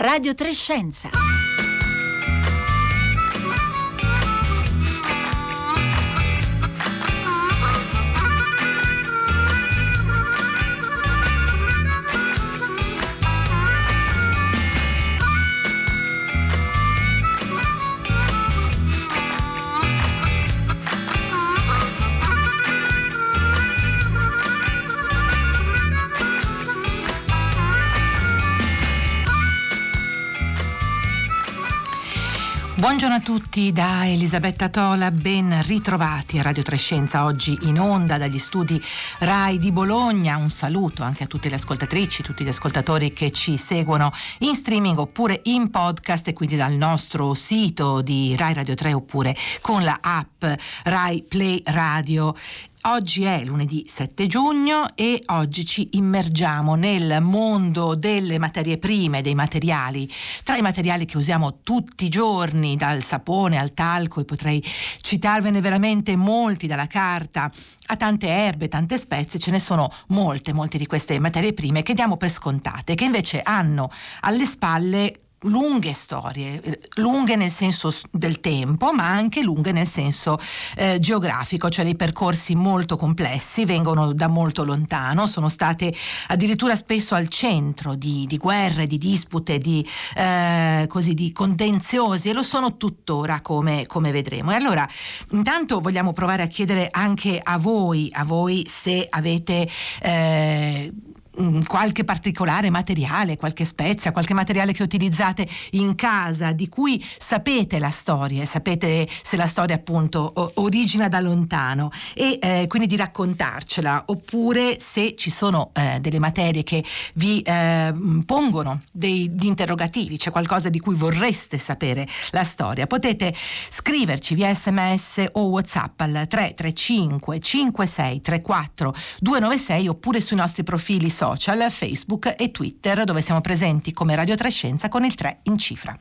Radio 3 Scienza. Buongiorno a tutti da Elisabetta Tola, ben ritrovati a Radio 3 Scienza, oggi in onda dagli studi RAI di Bologna. Un saluto anche a tutte le ascoltatrici, tutti gli ascoltatori che ci seguono in streaming oppure in podcast e quindi dal nostro sito di RAI Radio 3 oppure con la app RAI Play Radio. Oggi è lunedì 7 giugno e oggi ci immergiamo nel mondo delle materie prime, dei materiali. Tra i materiali che usiamo tutti i giorni, dal sapone al talco, e potrei citarvene veramente molti, dalla carta a tante erbe, tante spezie, ce ne sono molte di queste materie prime che diamo per scontate, che invece hanno alle spalle lunghe storie, lunghe nel senso del tempo, ma anche lunghe nel senso geografico, cioè dei percorsi molto complessi, vengono da molto lontano, sono state addirittura spesso al centro di guerre, di dispute, di contenziosi, e lo sono tuttora, come vedremo. E allora intanto vogliamo provare a chiedere anche a voi se avete qualche particolare materiale, qualche spezia, qualche materiale che utilizzate in casa, di cui sapete la storia, sapete se la storia appunto origina da lontano e quindi di raccontarcela, oppure se ci sono delle materie che vi pongono degli interrogativi, c'è qualcosa di cui vorreste sapere la storia. Potete scriverci via sms o WhatsApp al 335 56 34 296 oppure sui nostri profili social, Facebook e Twitter, dove siamo presenti come Radio 3 Scienza con il 3 in cifra.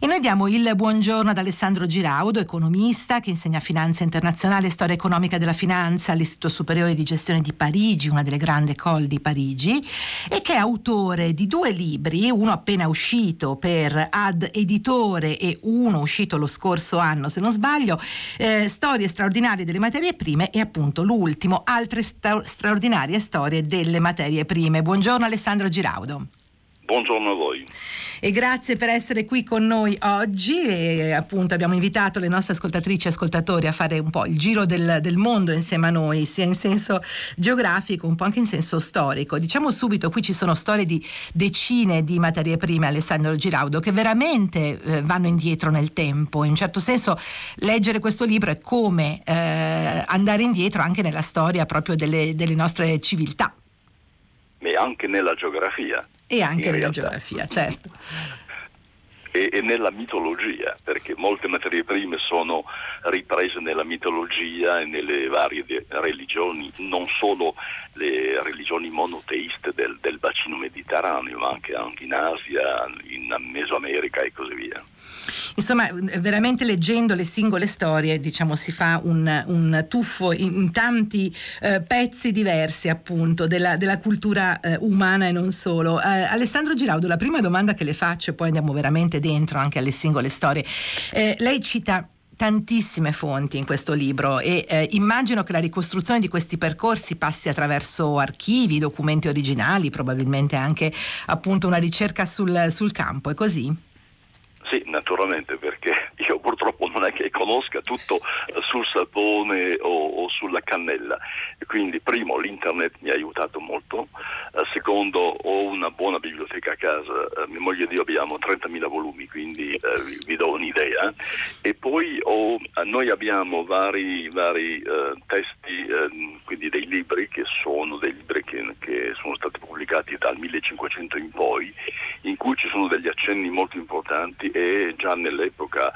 E noi diamo il buongiorno ad Alessandro Giraudo, economista che insegna finanza internazionale e storia economica della finanza all'Istituto Superiore di Gestione di Parigi, una delle grandi école di Parigi, e che è autore di 2 libri, uno appena uscito per Ad Editore e uno uscito lo scorso anno, se non sbaglio, Storie straordinarie delle materie prime, e appunto l'ultimo, Altre straordinarie storie delle materie prime. Buongiorno Alessandro Giraudo. Buongiorno a voi. E grazie per essere qui con noi oggi, e appunto abbiamo invitato le nostre ascoltatrici e ascoltatori a fare un po' il giro del mondo insieme a noi, sia in senso geografico, un po' anche in senso storico. Diciamo subito, qui ci sono storie di decine di materie prime, Alessandro Giraudo, che veramente vanno indietro nel tempo. In un certo senso leggere questo libro è come andare indietro anche nella storia proprio delle nostre civiltà. E anche nella geografia. E anche nella geografia, certo. E nella mitologia, perché molte materie prime sono riprese nella mitologia e nelle varie religioni, non solo le religioni monoteiste del bacino mediterraneo, ma anche in Asia, in Mesoamerica e così via. Insomma, veramente leggendo le singole storie, diciamo, si fa un tuffo in tanti pezzi diversi appunto della cultura umana e non solo. Alessandro Giraudo, la prima domanda che le faccio, e poi andiamo veramente dentro anche alle singole storie. Lei cita tantissime fonti in questo libro e immagino che la ricostruzione di questi percorsi passi attraverso archivi, documenti originali, probabilmente anche appunto una ricerca sul campo, è così? Sì, naturalmente, perché io purtroppo non è che conosca tutto sul sapone o sulla cannella. Quindi, primo, l'internet mi ha aiutato molto. Secondo, ho una buona biblioteca a casa. Mia moglie e io abbiamo 30.000 volumi, quindi vi do un'idea. E poi noi abbiamo vari testi, quindi dei libri che sono stati pubblicati dal 1500 in poi, in cui ci sono degli accenni molto importanti. E già nell'epoca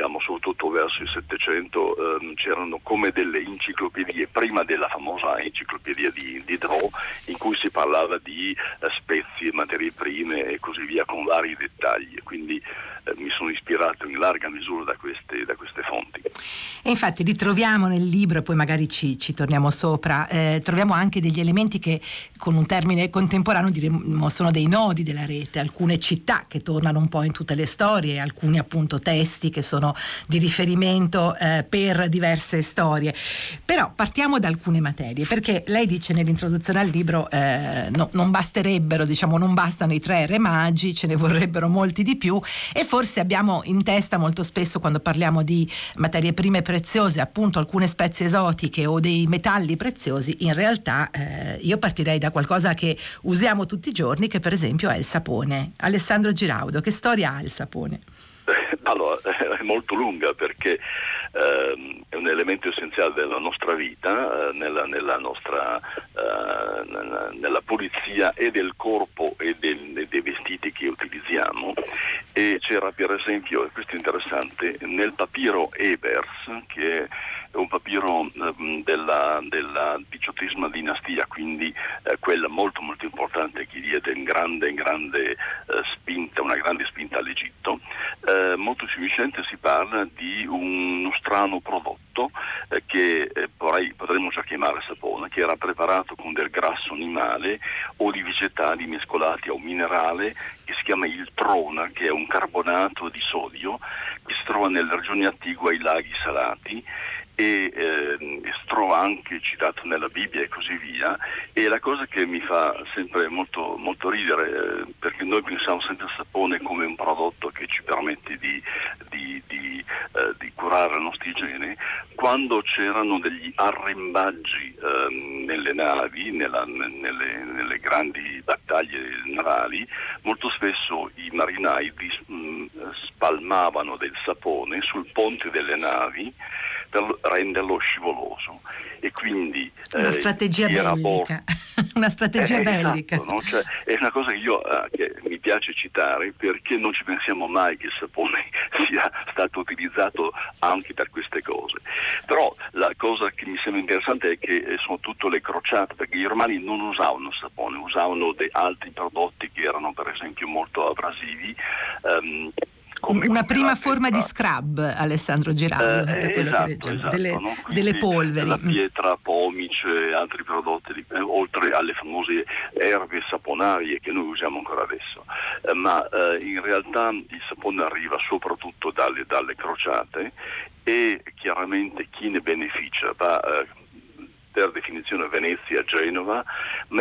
diciamo soprattutto verso il Settecento, c'erano come delle enciclopedie, prima della famosa enciclopedia di Diderot, in cui si parlava di spezie, materie prime e così via, con vari dettagli, quindi mi sono ispirato in larga misura da queste fonti. E infatti ritroviamo nel libro, e poi magari ci torniamo sopra, troviamo anche degli elementi che con un termine contemporaneo diremmo sono dei nodi della rete, alcune città che tornano un po' in tutte le storie, alcuni appunto testi che sono di riferimento per diverse storie. Però partiamo da alcune materie, perché lei dice nell'introduzione al libro non bastano i 3 re magi, ce ne vorrebbero molti di più, e forse abbiamo in testa molto spesso, quando parliamo di materie prime preziose, appunto alcune spezie esotiche o dei metalli preziosi. In realtà io partirei da qualcosa che usiamo tutti i giorni, che per esempio è il sapone. Alessandro Giraudo, che storia ha il sapone? Allora, è molto lunga, perché è un elemento essenziale della nostra vita, nella pulizia e del corpo e dei vestiti che utilizziamo. E c'era per esempio, e questo è interessante, nel papiro Ebers, che è un papiro della XVIII dinastia, quindi quella molto molto importante, che diede una grande spinta all'Egitto. Molto semplicemente si parla di uno strano prodotto che potremmo già chiamare sapone, che era preparato con del grasso animale o di vegetali mescolati a un minerale che si chiama il Trona, che è un carbonato di sodio che si trova nelle regioni attigue ai laghi salati, e si trova anche citato nella Bibbia e così via. E la cosa che mi fa sempre molto, molto ridere, perché noi pensiamo sempre al sapone come un prodotto che ci permette di curare la nostra igiene, quando c'erano degli arrembaggi nelle navi, nelle grandi battaglie navali, molto spesso i marinai spalmavano del sapone sul ponte delle navi per renderlo scivoloso, e quindi una strategia bellica. Una strategia bellica. Esatto, no? Cioè, è una cosa che mi piace citare, perché non ci pensiamo mai che il sapone sia stato utilizzato anche per queste cose. Però la cosa che mi sembra interessante è che sono tutte le crociate, perché gli romani non usavano sapone, usavano altri prodotti che erano per esempio molto abrasivi. Una prima forma di scrub, Alessandro Giraudo, delle polveri. La pietra, pomice, altri prodotti, oltre alle famose erbe saponarie che noi usiamo ancora adesso. Ma in realtà il sapone arriva soprattutto dalle crociate, e chiaramente chi ne beneficia va per definizione Venezia, Genova,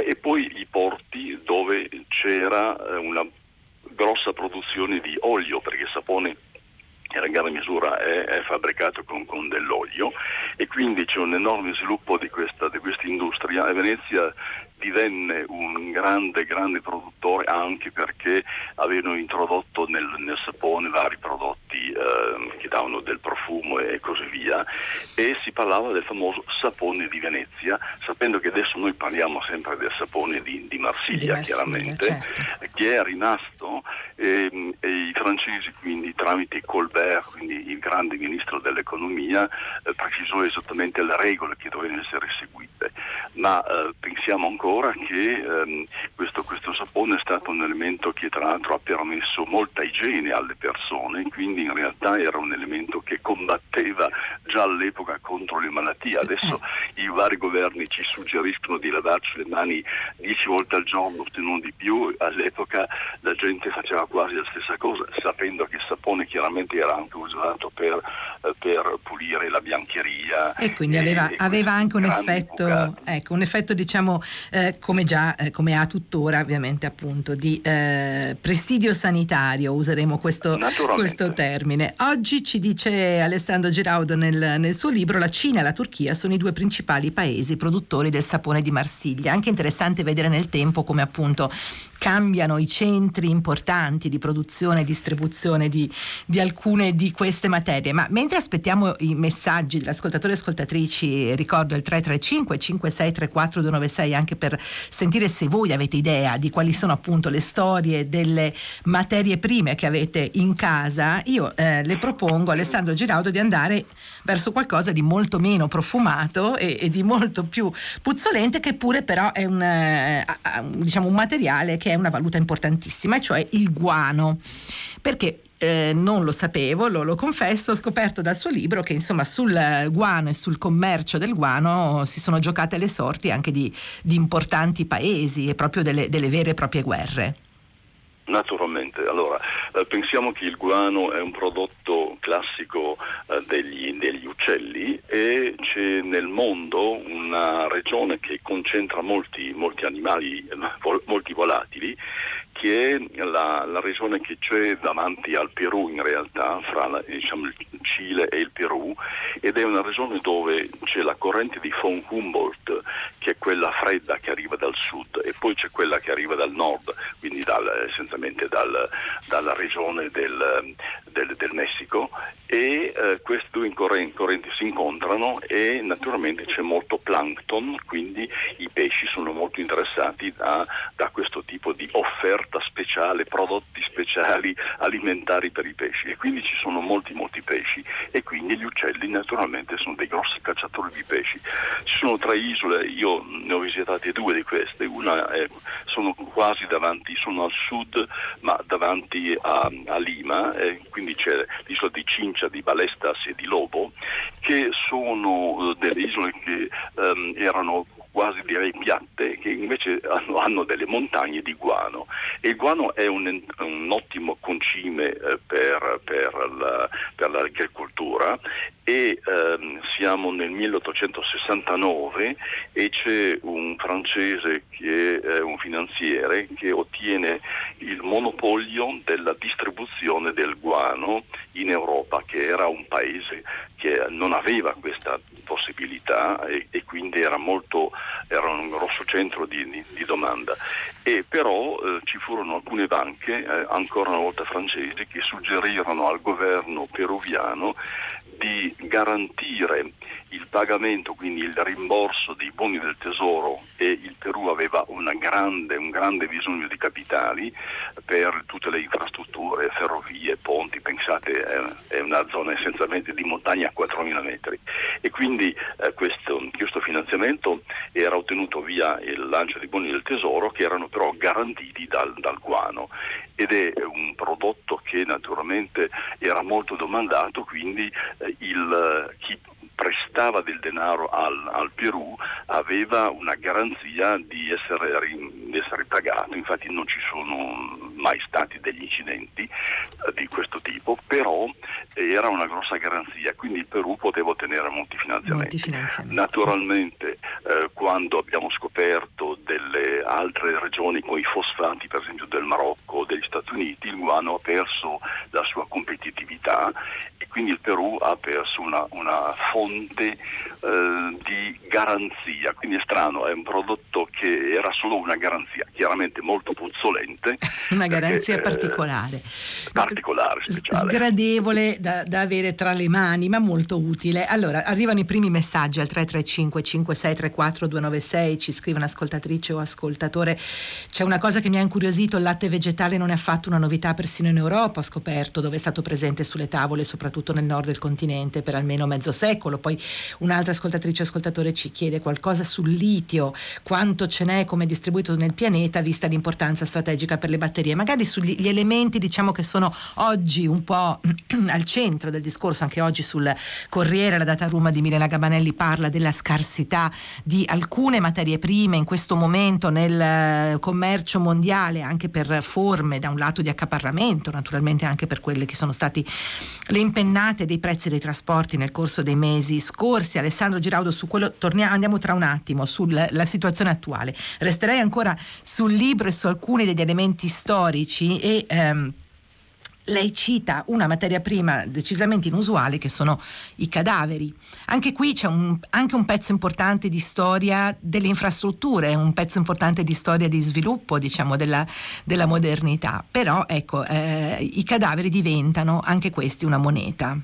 e poi i porti dove c'era una grossa produzione di olio, perché il sapone in grande misura è fabbricato con dell'olio, e quindi c'è un enorme sviluppo di questa industria, e Venezia divenne un grande produttore, anche perché avevano introdotto nel sapone vari prodotti che davano del profumo e così via, e si parlava del famoso sapone di Venezia, sapendo che adesso noi parliamo sempre del sapone di Marsiglia, chiaramente, certo, che è rimasto, e i francesi, quindi tramite Colbert, quindi il grande ministro dell'economia, precisò esattamente le regole che dovevano essere seguite, ma pensiamo ancora che questo sapone è stato un elemento che tra l'altro ha permesso molta igiene alle persone, quindi in realtà era un elemento che combatteva già all'epoca contro le malattie. Adesso i vari governi ci suggeriscono di lavarci le mani 10 volte al giorno, se non di più. All'epoca la gente faceva quasi la stessa cosa, sapendo che il sapone chiaramente era anche usato per pulire la biancheria, e quindi aveva anche un effetto diciamo come ha tuttora, ovviamente, appunto di presidio sanitario, useremo questo termine. Oggi ci dice Alessandro Giraudo nel suo libro, la Cina e la Turchia sono i 2 principali paesi produttori del sapone di Marsiglia. Anche interessante vedere nel tempo come appunto cambiano i centri importanti di produzione e distribuzione di alcune di queste materie. Ma mentre aspettiamo i messaggi degli ascoltatori e ascoltatrici, ricordo il 335 56 34296 anche per sentire se voi avete idea di quali sono appunto le storie delle materie prime che avete in casa. Io le propongo, Alessandro Giraudo, di andare verso qualcosa di molto meno profumato e di molto più puzzolente, che pure però è un materiale che è una valuta importantissima, e cioè il guano, perché non lo sapevo, lo confesso, ho scoperto dal suo libro che insomma sul guano e sul commercio del guano si sono giocate le sorti anche di importanti paesi e proprio delle vere e proprie guerre. Naturalmente, allora pensiamo che il guano è un prodotto classico degli uccelli, e c'è nel mondo una regione che concentra molti animali, molti volatili, che è la regione che c'è davanti al Perù, in realtà, fra il Cile e il Perù, ed è una regione dove c'è la corrente di Von Humboldt, che è quella fredda che arriva dal sud, e poi c'è quella che arriva dal nord, quindi essenzialmente dalla regione del Messico, e queste due correnti si incontrano, e naturalmente c'è molto plankton, quindi i pesci sono molto interessati da questo tipo di offerta speciale, prodotti speciali alimentari per i pesci, e quindi ci sono molti pesci, e quindi gli uccelli naturalmente sono dei grossi cacciatori di pesci. Ci sono 3 isole, io ne ho visitate 2 di queste, una sono quasi davanti, sono al sud ma davanti a Lima, quindi c'è l'isola di Cincia, di Balestas e di Lobo, che sono delle isole che erano quasi direi piatte, che invece hanno delle montagne di guano, e il guano è un ottimo concime per l'agricoltura, e siamo nel 1869 e c'è un francese che è un finanziere che ottiene il monopolio della distribuzione del guano in Europa, che era un paese che non aveva questa possibilità, e quindi era un grosso centro di domanda, e però ci furono alcune banche, ancora una volta francesi, che suggerirono al governo peruviano di garantire il pagamento, quindi il rimborso dei buoni del tesoro, e il Perù aveva un grande bisogno di capitali per tutte le infrastrutture, ferrovie, ponti. Pensate, è una zona essenzialmente di montagna a 4.000 metri, e quindi questo finanziamento era ottenuto via il lancio di buoni del tesoro, che erano però garantiti dal guano, ed è un prodotto che naturalmente era molto domandato, quindi chi prestava del denaro al Perù aveva una garanzia di essere pagato. Infatti non ci sono mai stati degli incidenti di questo tipo, però era una grossa garanzia, quindi il Perù poteva ottenere molti finanziamenti. Naturalmente quando abbiamo scoperto delle altre regioni con i fosfati, per esempio del Marocco o degli Stati Uniti, il guano ha perso la sua competitività, e quindi il Perù ha perso una fonte di garanzia. Quindi è strano, è un prodotto che era solo una garanzia, chiaramente molto puzzolente, una garanzia perché, particolare, speciale, sgradevole da avere tra le mani, ma molto utile. Allora, arrivano i primi messaggi al 335 5634 296. Ci scrive un'ascoltatrice o ascoltatore: c'è una cosa che mi ha incuriosito, il latte vegetale non è affatto una novità persino in Europa, ho scoperto, dove è stato presente sulle tavole soprattutto nel nord del continente per almeno mezzo secolo. Poi un'altra ascoltatrice o ascoltatore ci chiede qualcosa sul litio, quanto ce n'è, come è distribuito nel pianeta, vista l'importanza strategica per le batterie. Magari sugli elementi, diciamo, che sono oggi un po' al centro del discorso. Anche oggi sul Corriere la Dataruma di Milena Gabanelli parla della scarsità di alcune materie prime in questo momento nel commercio mondiale, anche per forme da un lato di accaparramento, naturalmente anche per quelle che sono state le impennate dei prezzi dei trasporti nel corso dei mesi scorsi. Alessandro Giraudo, su quello andiamo tra un attimo, sulla situazione attuale. Resterei ancora sul libro e su alcuni degli elementi storici, e lei cita una materia prima decisamente inusuale, che sono i cadaveri. Anche qui c'è anche un pezzo importante di storia delle infrastrutture, un pezzo importante di storia di sviluppo, diciamo, della modernità. Però ecco, i cadaveri diventano anche questi una moneta.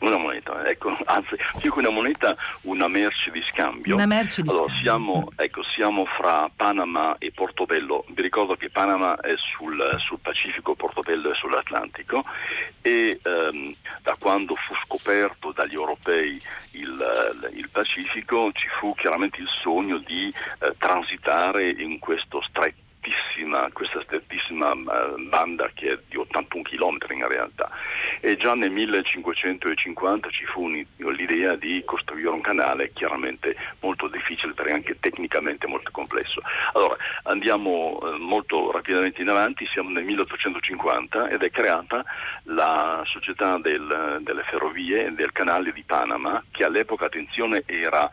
Una moneta, ecco, anzi più che una moneta, una merce di scambio. Una merce di scambio. Siamo fra Panama e Portobello. Vi ricordo che Panama è sul Pacifico, Portobello è sull'Atlantico, e da quando fu scoperto dagli europei il Pacifico ci fu chiaramente il sogno di transitare in questo stretto. Questa strettissima banda che è di 81 chilometri in realtà, e già nel 1550 ci fu l'idea di costruire un canale chiaramente molto difficile, perché anche tecnicamente molto complesso. Allora andiamo molto rapidamente in avanti, siamo nel 1850 ed è creata la società delle ferrovie del canale di Panama, che all'epoca, attenzione, era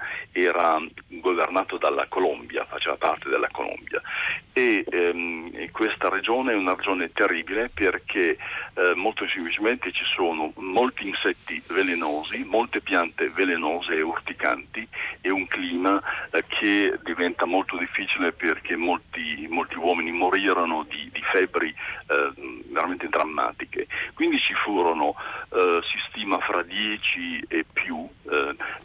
governato dalla Colombia, faceva parte della Colombia, e questa regione è una regione terribile perché molto semplicemente ci sono molti insetti velenosi, molte piante velenose e urticanti, e un clima che diventa molto difficile perché molti uomini morirono di febbri veramente drammatiche. Quindi ci furono, si stima fra 10 e più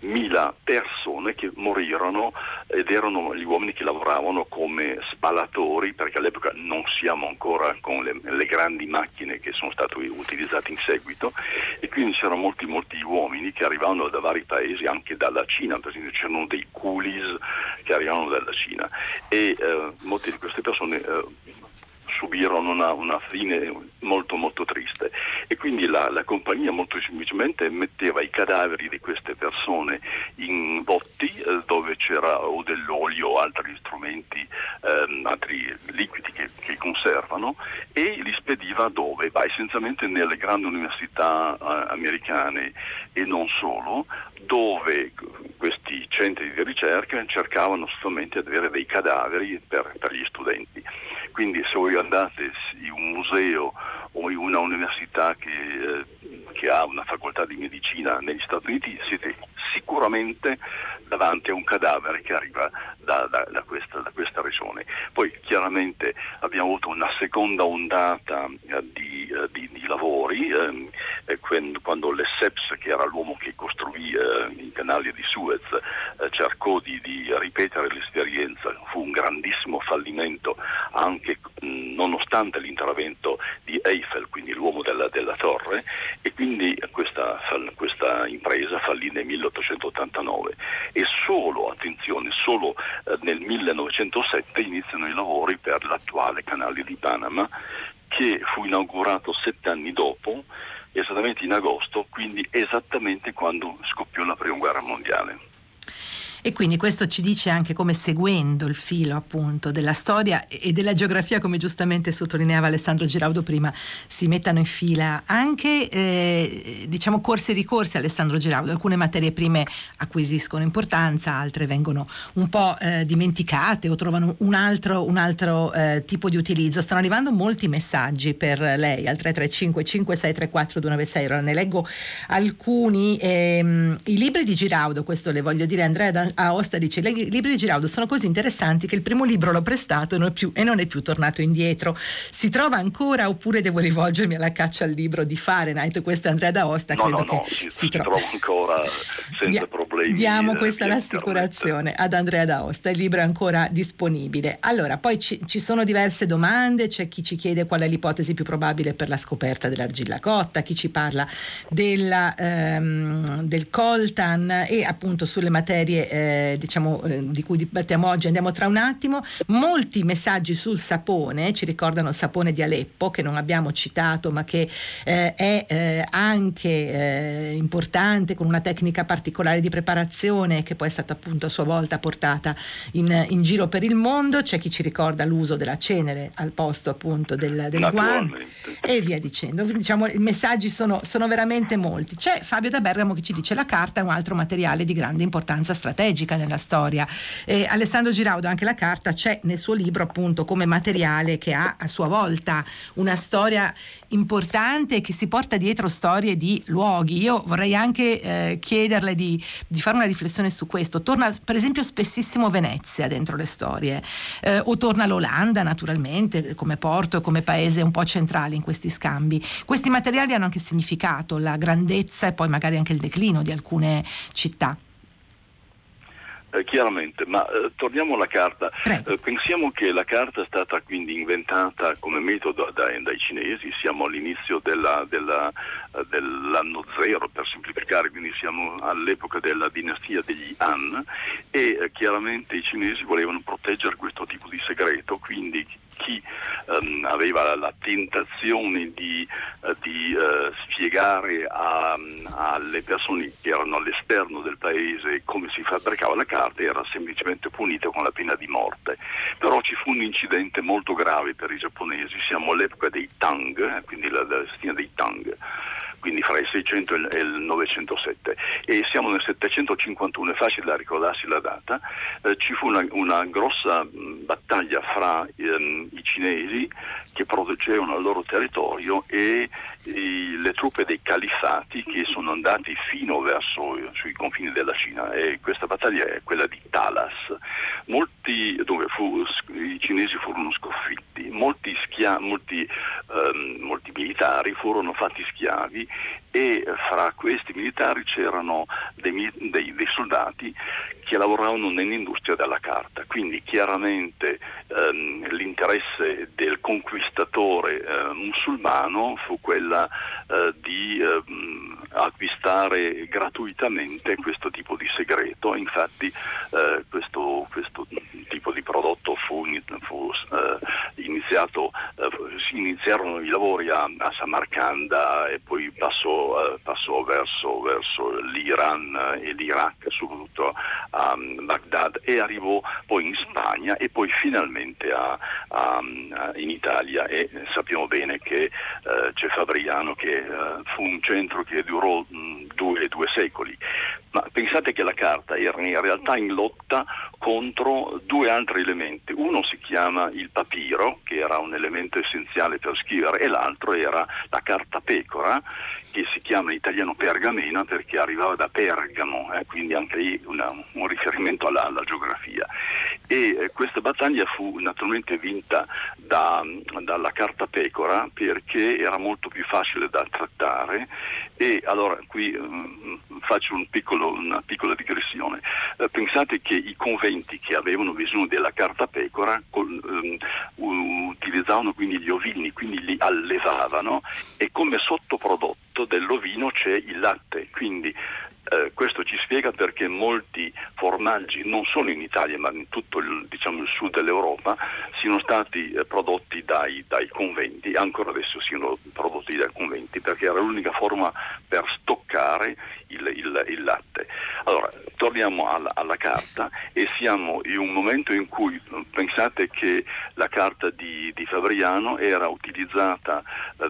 mila persone che morirono, ed erano gli uomini che lavoravano come spalatori, perché all'epoca non siamo ancora con le grandi macchine che sono state utilizzate in seguito, e quindi c'erano molti uomini che arrivavano da vari paesi, anche dalla Cina, per esempio c'erano dei coolies che arrivavano dalla Cina, e molte di queste persone subirono una fine molto molto triste, e quindi la compagnia molto semplicemente metteva i cadaveri di queste persone in botti dove c'era o dell'olio o altri strumenti, altri liquidi che conservano, e li spediva dove? Bah, essenzialmente nelle grandi università americane e non solo, dove questi centri di ricerca cercavano solamente di avere dei cadaveri per gli studenti. Quindi se voi andate in un museo o in una università che ha una facoltà di medicina negli Stati Uniti, siete sicuramente davanti a un cadavere che arriva da questa regione. Poi chiaramente abbiamo avuto una seconda ondata di lavori, quando Lesseps, che era l'uomo che costruì il canale di Suez, cercò di ripetere l'esperienza. Fu un grandissimo fallimento, anche nonostante l'intervento di Eiffel, quindi l'uomo della torre, e quindi questa impresa fallì nel 1889, e solo, attenzione, solo nel 1907 iniziano i lavori per l'attuale canale di Panama, che fu inaugurato 7 anni dopo, esattamente in agosto, quindi esattamente quando scoppiò la Prima Guerra Mondiale. E quindi questo ci dice anche come, seguendo il filo appunto della storia e della geografia, come giustamente sottolineava Alessandro Giraudo prima, si mettano in fila anche diciamo corsi e ricorsi. Alessandro Giraudo, alcune materie prime acquisiscono importanza, altre vengono un po' dimenticate o trovano un altro tipo di utilizzo. Stanno arrivando molti messaggi per lei al 335 5634 296. Allora ne leggo alcuni. I libri di Giraudo, questo le voglio dire, Andrea da Aosta dice: i libri di Giraudo sono così interessanti che il primo libro l'ho prestato e non è più tornato indietro. Si trova ancora oppure devo rivolgermi alla caccia al libro di Fahrenheit? Questo è Andrea da Aosta. Si trova ancora senza problemi. Diamo questa rassicurazione ad Andrea da Aosta, il libro è ancora disponibile. Allora poi ci sono diverse domande, c'è chi ci chiede qual è l'ipotesi più probabile per la scoperta dell'argilla cotta, chi ci parla del coltan, e appunto sulle materie di cui dibattiamo oggi andiamo tra un attimo. Molti messaggi sul sapone, ci ricordano il sapone di Aleppo, che non abbiamo citato ma che è anche importante, con una tecnica particolare di preparazione che poi è stata appunto a sua volta portata in giro per il mondo. C'è chi ci ricorda l'uso della cenere al posto appunto del guano, e via dicendo. Diciamo, i messaggi sono veramente molti. C'è Fabio da Bergamo che ci dice: la carta è un altro materiale di grande importanza strategica nella storia. Alessandro Giraudo, anche la carta c'è nel suo libro appunto come materiale che ha a sua volta una storia importante, che si porta dietro storie di luoghi. Io vorrei anche chiederle di fare una riflessione su questo. Torna per esempio spessissimo Venezia dentro le storie, o torna l'Olanda naturalmente come porto e come paese un po' centrale in questa questi scambi. Questi materiali hanno anche significato la grandezza e poi magari anche il declino di alcune città. Chiaramente, ma torniamo alla carta. Pensiamo che la carta è stata quindi inventata come metodo dai cinesi. Siamo all'inizio dell'anno zero, per semplificare, quindi siamo all'epoca della dinastia degli Han, e chiaramente i cinesi volevano proteggere questo tipo di segreto, quindi chi aveva la tentazione di spiegare alle persone che erano all'esterno del paese come si fabbricava la carta era semplicemente punito con la pena di morte. Però ci fu un incidente molto grave per i giapponesi. Siamo all'epoca dei Tang, quindi la dinastia dei Tang, quindi fra il 600 e il 907, e siamo nel 751, è facile da ricordarsi la data. Ci fu una grossa battaglia fra i cinesi che proteggevano il loro territorio e le truppe dei califati che sono andati fino verso sui confini della Cina, e questa battaglia è quella di Talas, i cinesi furono sconfitti, molti militari furono fatti schiavi, e fra questi militari c'erano dei soldati che lavoravano nell'industria della carta. Quindi chiaramente l'interesse del conquistatore musulmano fu quella di acquistare gratuitamente questo tipo di segreto. Infatti questo tipo di prodotto si iniziarono i lavori a Samarcanda, e poi passò verso l'Iran e l'Iraq, soprattutto a Baghdad, e arrivò poi in Spagna e poi finalmente in Italia. E sappiamo bene che c'è Fabriano, che fu un centro che durò due secoli. Ma pensate che la carta era in realtà in lotta contro due altri elementi. Uno si chiama il papiro, che era un elemento essenziale per scrivere, e l'altro era la cartapecora, che si chiama in italiano pergamena perché arrivava da Pergamo, quindi anche lì un riferimento alla geografia. E questa battaglia fu naturalmente vinta dalla cartapecora perché era molto più facile da trattare. E allora qui faccio una piccola digressione. Pensate che i conventi che avevano bisogno della cartapecora utilizzavano quindi gli ovini, quindi li allevavano, e come sottoprodotto dell'ovino c'è il latte. Quindi questo ci spiega perché molti formaggi, non solo in Italia ma in tutto il sud dell'Europa, siano stati prodotti dai conventi, ancora adesso siano prodotti dai conventi, perché era l'unica forma per stoccare il latte. Allora, torniamo alla carta, e siamo in un momento in cui pensate che la carta di Fabriano era utilizzata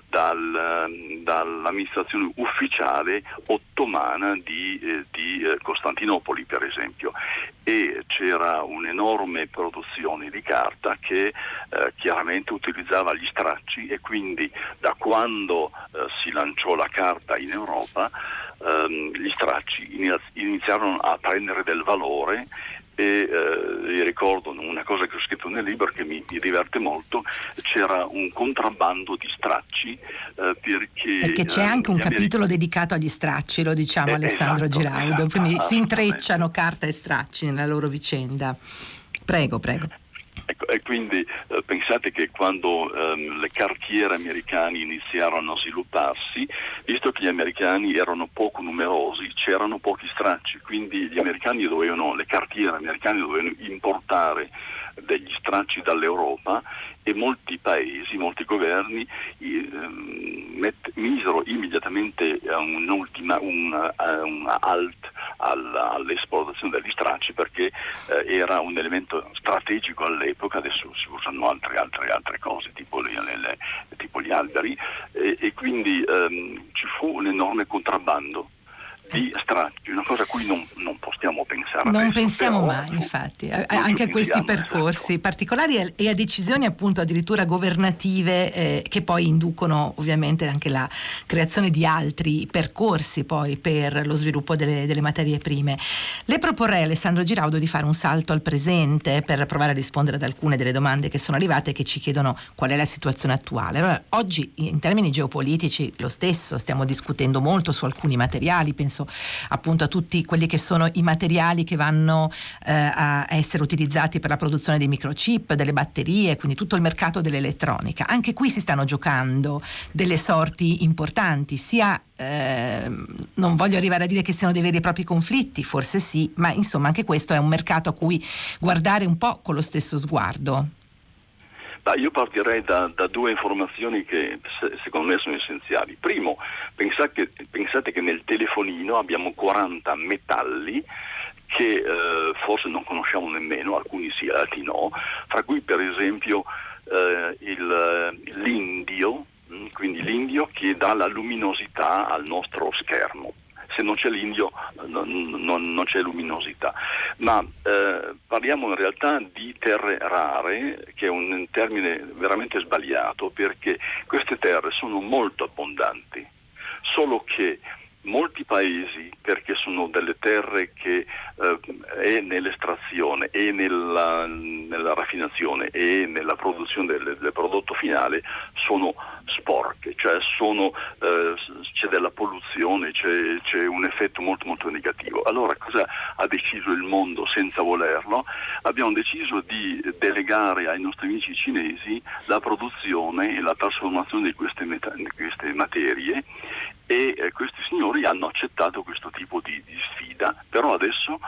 dall'amministrazione ufficiale ottomana di Costantinopoli, per esempio, e c'era un'enorme produzione di carta che chiaramente utilizzava gli stracci, e quindi da quando si lanciò la carta in Europa gli stracci iniziarono a prendere del valore. E ricordo una cosa che ho scritto nel libro che mi diverte molto: c'era un contrabbando di stracci perché c'è anche un capitolo dedicato agli stracci, lo diciamo Alessandro Giraudo, quindi si intrecciano carta e stracci nella loro vicenda. Prego. Ecco, e quindi pensate che quando le cartiere americane iniziarono a svilupparsi, visto che gli americani erano poco numerosi, c'erano pochi stracci, quindi le cartiere americane dovevano importare degli stracci dall'Europa, e molti paesi, molti governi misero immediatamente un halt all'esportazione degli stracci, perché era un elemento strategico all'epoca. Adesso si usano altre cose, tipo gli alberi, e quindi ci fu un enorme contrabbando. di stracci, una cosa a cui non possiamo pensare. Non pensiamo mai, infatti, anche a questi percorsi particolari e a decisioni appunto addirittura governative che poi inducono ovviamente anche la creazione di altri percorsi poi per lo sviluppo delle materie prime. Le proporrei, Alessandro Giraudo, di fare un salto al presente per provare a rispondere ad alcune delle domande che sono arrivate e che ci chiedono qual è la situazione attuale. Allora, oggi in termini geopolitici lo stesso, stiamo discutendo molto su alcuni materiali, penso appunto a tutti quelli che sono i materiali che vanno a essere utilizzati per la produzione dei microchip, delle batterie, quindi tutto il mercato dell'elettronica. Anche qui si stanno giocando delle sorti importanti, sia non voglio arrivare a dire che siano dei veri e propri conflitti, forse sì, ma insomma anche questo è un mercato a cui guardare un po' con lo stesso sguardo. Io partirei da due informazioni che secondo me sono essenziali. Primo, pensate che nel telefonino abbiamo 40 metalli che forse non conosciamo nemmeno, alcuni sì, altri no, fra cui per esempio l'indio, quindi l'indio che dà la luminosità al nostro schermo. Se non c'è l'indio non c'è luminosità, ma parliamo in realtà di terre rare, che è un termine veramente sbagliato, perché queste terre sono molto abbondanti, solo che molti paesi, perché sono delle terre che è nell'estrazione e nella raffinazione e nella produzione del prodotto finale, sono sporche, cioè c'è della polluzione, c'è un effetto molto molto negativo. Allora cosa ha deciso il mondo senza volerlo? Abbiamo deciso di delegare ai nostri amici cinesi la produzione e la trasformazione di queste materie, e questi signori hanno accettato questo tipo di sfida, però adesso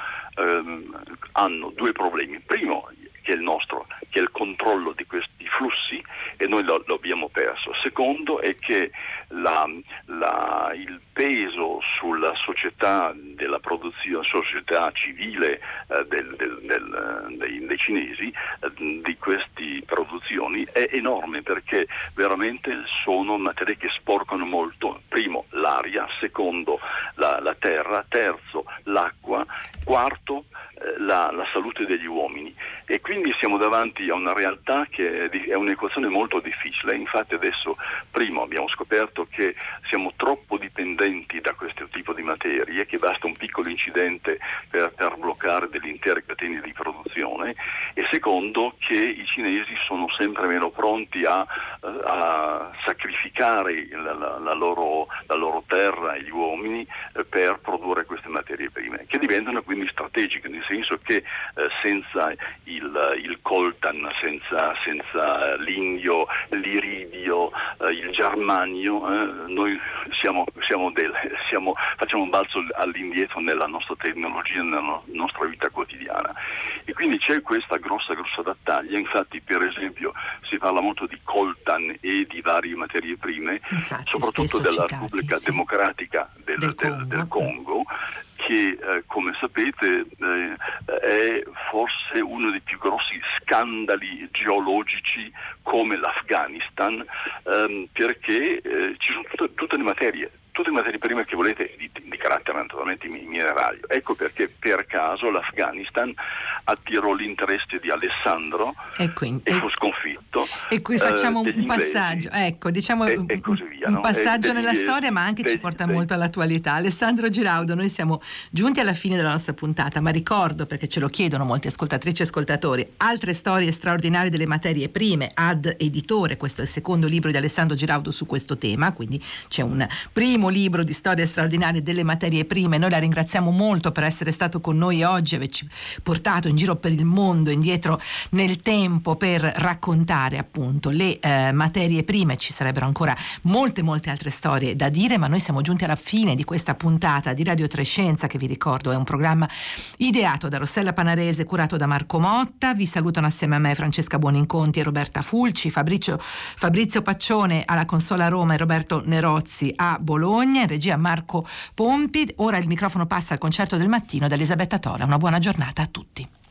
hanno due problemi. Primo, che è il nostro, che è il controllo di questi flussi, e noi lo abbiamo perso. Secondo è che il peso sulla società della produzione, società civile dei cinesi, di queste produzioni è enorme, perché veramente sono materie che sporcano molto. Primo, l'aria, secondo, la terra, terzo, l'acqua, quarto, la salute degli uomini. E quindi siamo davanti a una realtà che è un'equazione molto difficile. Infatti adesso, primo, abbiamo scoperto che siamo troppo dipendenti da questo tipo di materie, che basta un piccolo incidente per bloccare delle intere catene di produzione, e secondo che i cinesi sono sempre meno pronti a sacrificare la loro terra e gli uomini per produrre queste materie prime, che diventano quindi strategiche, nel senso che senza il coltan, senza l'indio, l'iridio, il germanio, noi facciamo un balzo all'indietro nella nostra tecnologia, nella nostra vita quotidiana, e quindi c'è questa grossa battaglia. Infatti per esempio si parla molto di coltan e di varie materie prime, infatti, soprattutto della Repubblica Democratica del Congo, che come sapete è forse uno dei più grossi scandali geologici come l'Afghanistan, perché ci sono tutte le materie prime che volete, di carattere naturalmente minerario. Ecco perché per caso l'Afghanistan attirò l'interesse di Alessandro e fu sconfitto. E qui facciamo un passaggio, ecco, diciamo e così via, un passaggio nella storia, ma anche ci porta molto all'attualità. Alessandro Giraudo, noi siamo giunti alla fine della nostra puntata, ma ricordo, perché ce lo chiedono molti ascoltatrici e ascoltatori, Altre storie straordinarie delle materie prime, ad editore, questo è il secondo libro di Alessandro Giraudo su questo tema, quindi c'è un primo libro di storie straordinarie delle materie prime. Noi la ringraziamo molto per essere stato con noi oggi, averci portato in giro per il mondo, indietro nel tempo, per raccontare appunto le materie prime. Ci sarebbero ancora molte altre storie da dire, ma noi siamo giunti alla fine di questa puntata di Radio 3 Scienza, che vi ricordo è un programma ideato da Rossella Panarese, curato da Marco Motta. Vi salutano assieme a me Francesca Buoninconti e Roberta Fulci, Fabrizio Paccione alla Consola Roma e Roberto Nerozzi a Bologna, in regia Marco Pompi. Ora il microfono passa al concerto del mattino da Elisabetta Tola. Una buona giornata a tutti.